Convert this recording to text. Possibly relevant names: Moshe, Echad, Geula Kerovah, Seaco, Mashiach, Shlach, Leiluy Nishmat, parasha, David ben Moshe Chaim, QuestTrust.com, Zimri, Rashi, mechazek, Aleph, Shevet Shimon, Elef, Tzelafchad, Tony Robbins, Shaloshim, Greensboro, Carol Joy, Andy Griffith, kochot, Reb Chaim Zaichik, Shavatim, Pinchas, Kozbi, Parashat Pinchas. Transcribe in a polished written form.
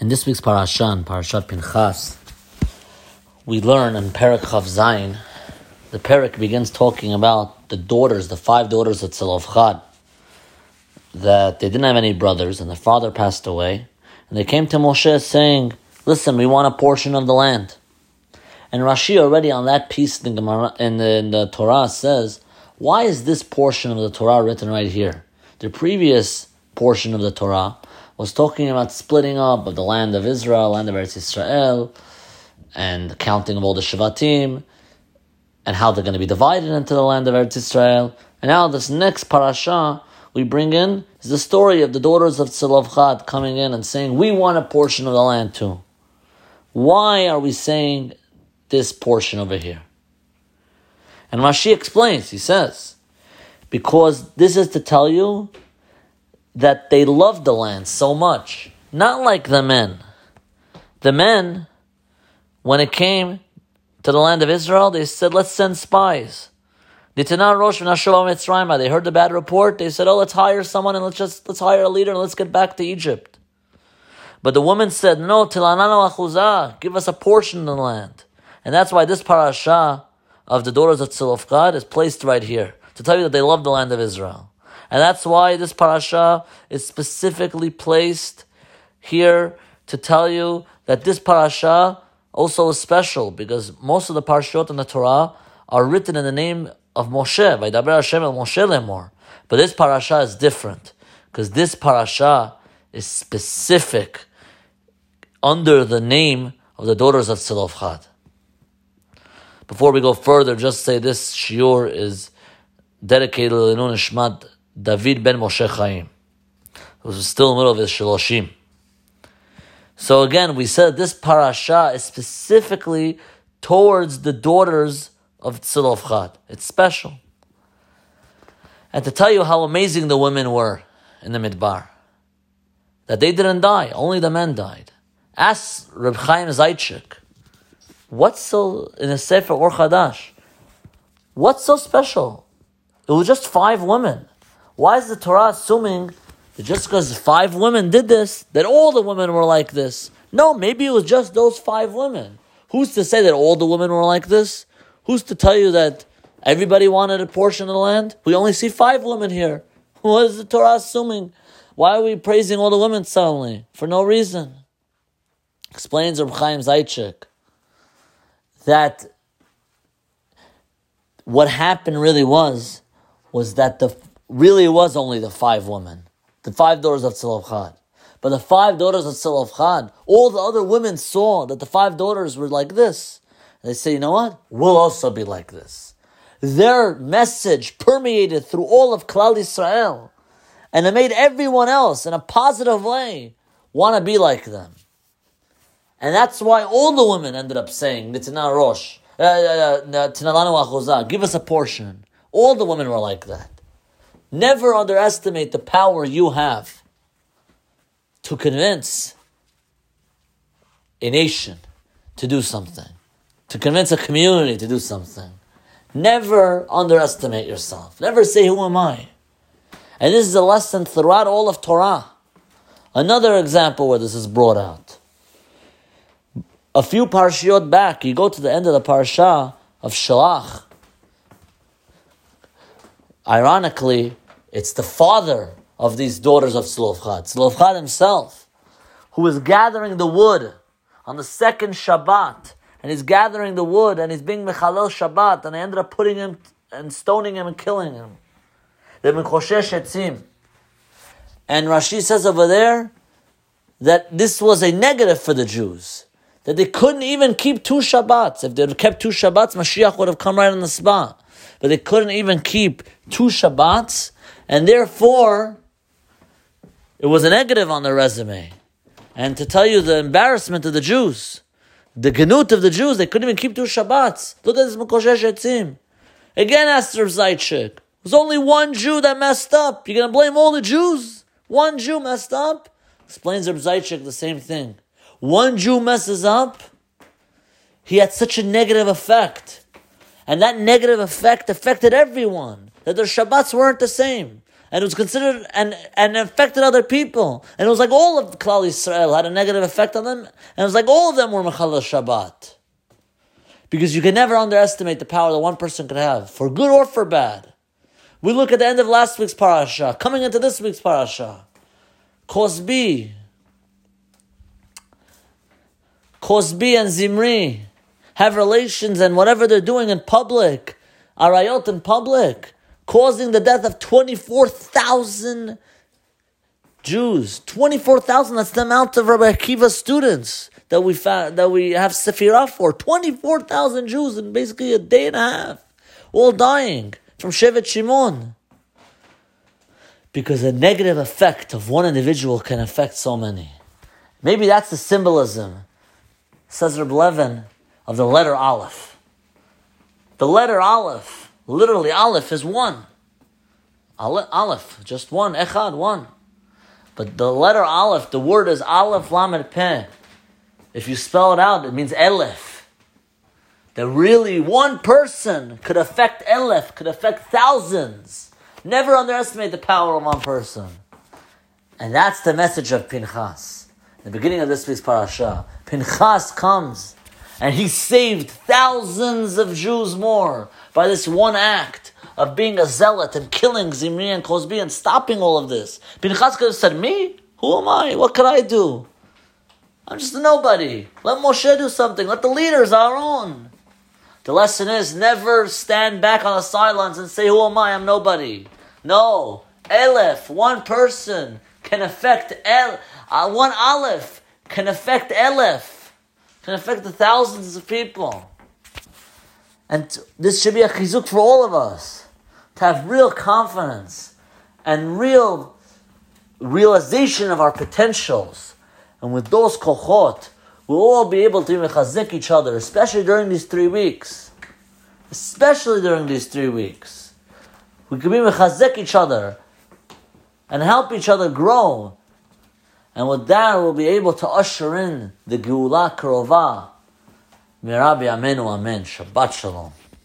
In this week's parasha, in Parashat Pinchas, we learn in Perek Chavzayin, the Perek begins talking about the daughters, the five daughters of Tzelafchad, that they didn't have any brothers, and their father passed away, and they came to Moshe saying, listen, we want a portion of the land. And Rashi already on that piece in the Torah says, why is this portion of the Torah written right here? The previous portion of the Torah was talking about splitting up of the land of Israel, land of Eretz Israel, and the counting of all the Shavatim, and how they're going to be divided into the land of Eretz Israel. And now this next parasha we bring in is the story of the daughters of Tzelafchad coming in and saying, we want a portion of the land too. Why are we saying this portion over here? And Rashi explains, he says, because this is to tell you that they loved the land so much. Not like the men. The men, when it came to the land of Israel, they said, let's send spies. They heard the bad report. They said, oh, let's hire someone and let's hire a leader and let's get back to Egypt. But the woman said, no, give us a portion of the land. And that's why this parasha of the daughters of Tzelafchad is placed right here, to tell you that they loved the land of Israel. And that's why this parasha is specifically placed here to tell you that this parasha also is special because most of the parashot in the Torah are written in the name of Moshe, Vaydaber Hashem el Moshe lemor. But this parasha is different because this parasha is specific under the name of the daughters of Tzelafchad. Before we go further, just say this shiur is dedicated to Leiluy Nishmat David ben Moshe Chaim, who was still in the middle of his shaloshim. So again, we said this parasha is specifically towards the daughters of Tzelafchad. It's special. And to tell you how amazing the women were in the Midbar, that they didn't die, only the men died. Ask Reb Chaim Zaichik, what's so, in a Sefer or Chadash, what's so special? It was just five women. Why is the Torah assuming that just because five women did this, that all the women were like this? No, maybe it was just those five women. Who's to say that all the women were like this? Who's to tell you that everybody wanted a portion of the land? We only see five women here. What is the Torah assuming? Why are we praising all the women suddenly? For no reason. Explains Reb Chaim Zaichik that what happened really was that really, it was only the five women, the five daughters of Tzelafchad. But the five daughters of Tzelafchad, all the other women saw that the five daughters were like this. And they said, you know what? We'll also be like this. Their message permeated through all of Kelal Yisrael, and it made everyone else in a positive way want to be like them. And that's why all the women ended up saying, give us a portion. All the women were like that. Never underestimate the power you have to convince a nation to do something, to convince a community to do something. Never underestimate yourself. Never say, who am I? And this is a lesson throughout all of Torah. Another example where this is brought out. A few parashiyot back, you go to the end of the parasha of Shlach. Ironically, it's the father of these daughters of Tzelafchad, Tzelafchad himself, who is gathering the wood on the second Shabbat, and he's gathering the wood, and he's being mechalel Shabbat, and they ended up putting him and stoning him and killing him. They've been choshesh etzim. And Rashi says over there that this was a negative for the Jews, that they couldn't even keep two Shabbats. If they'd kept two Shabbats, Mashiach would have come right on the spot. But they couldn't even keep two Shabbats, and therefore, it was a negative on their resume. And to tell you the embarrassment of the Jews, the genut of the Jews, they couldn't even keep two Shabbats. Look at this Mekoshesh Etzim. Again, asked Reb Zaichik, it was only one Jew that messed up. You're going to blame all the Jews? One Jew messed up? Explains Reb Zaichik the same thing. One Jew messes up, he had such a negative effect. And that negative effect affected everyone, that their Shabbats weren't the same. and it was considered and affected other people. And it was like all of Kelal Yisrael had a negative effect on them, and it was like all of them were Mechallel Shabbat. Because you can never underestimate the power that one person could have, for good or for bad. We look at the end of last week's parasha, coming into this week's parasha. Kozbi and Zimri have relations, and whatever they're doing in public, arayot in public, causing the death of 24,000 Jews. 24,000, that's the amount of Rabbi Akiva's students that we have sefirah for. 24,000 Jews in basically a day and a half, all dying from Shevet Shimon. Because the negative effect of one individual can affect so many. Maybe that's the symbolism, says Rabbi Levin, of the letter Aleph. The letter Aleph, literally Aleph is one. Aleph, just one, Echad, one. But the letter Aleph, the word is Aleph Lamed Peh. If you spell it out, it means Elef. That really one person could affect Elef, could affect thousands. Never underestimate the power of one person. And that's the message of Pinchas. In the beginning of this week's parasha, Pinchas comes and he saved thousands of Jews more by this one act of being a zealot and killing Zimri and Kozbi and stopping all of this. Pinchas could have said, me? Who am I? What could I do? I'm just a nobody. Let Moshe do something. Let the leaders, our own. The lesson is never stand back on the sidelines and say, who am I? I'm nobody. No. Elef, one person can affect one Aleph can affect Elef. Can affect the thousands of people. And this should be a chizuk for all of us. To have real confidence and real realization of our potentials. And with those kochot, we'll all be able to mechazek each other, especially during these 3 weeks. We can be mechazek each other and help each other grow. And with that, we'll be able to usher in the Geula Kerovah. Mirabi Amenu Amen. Shabbat Shalom.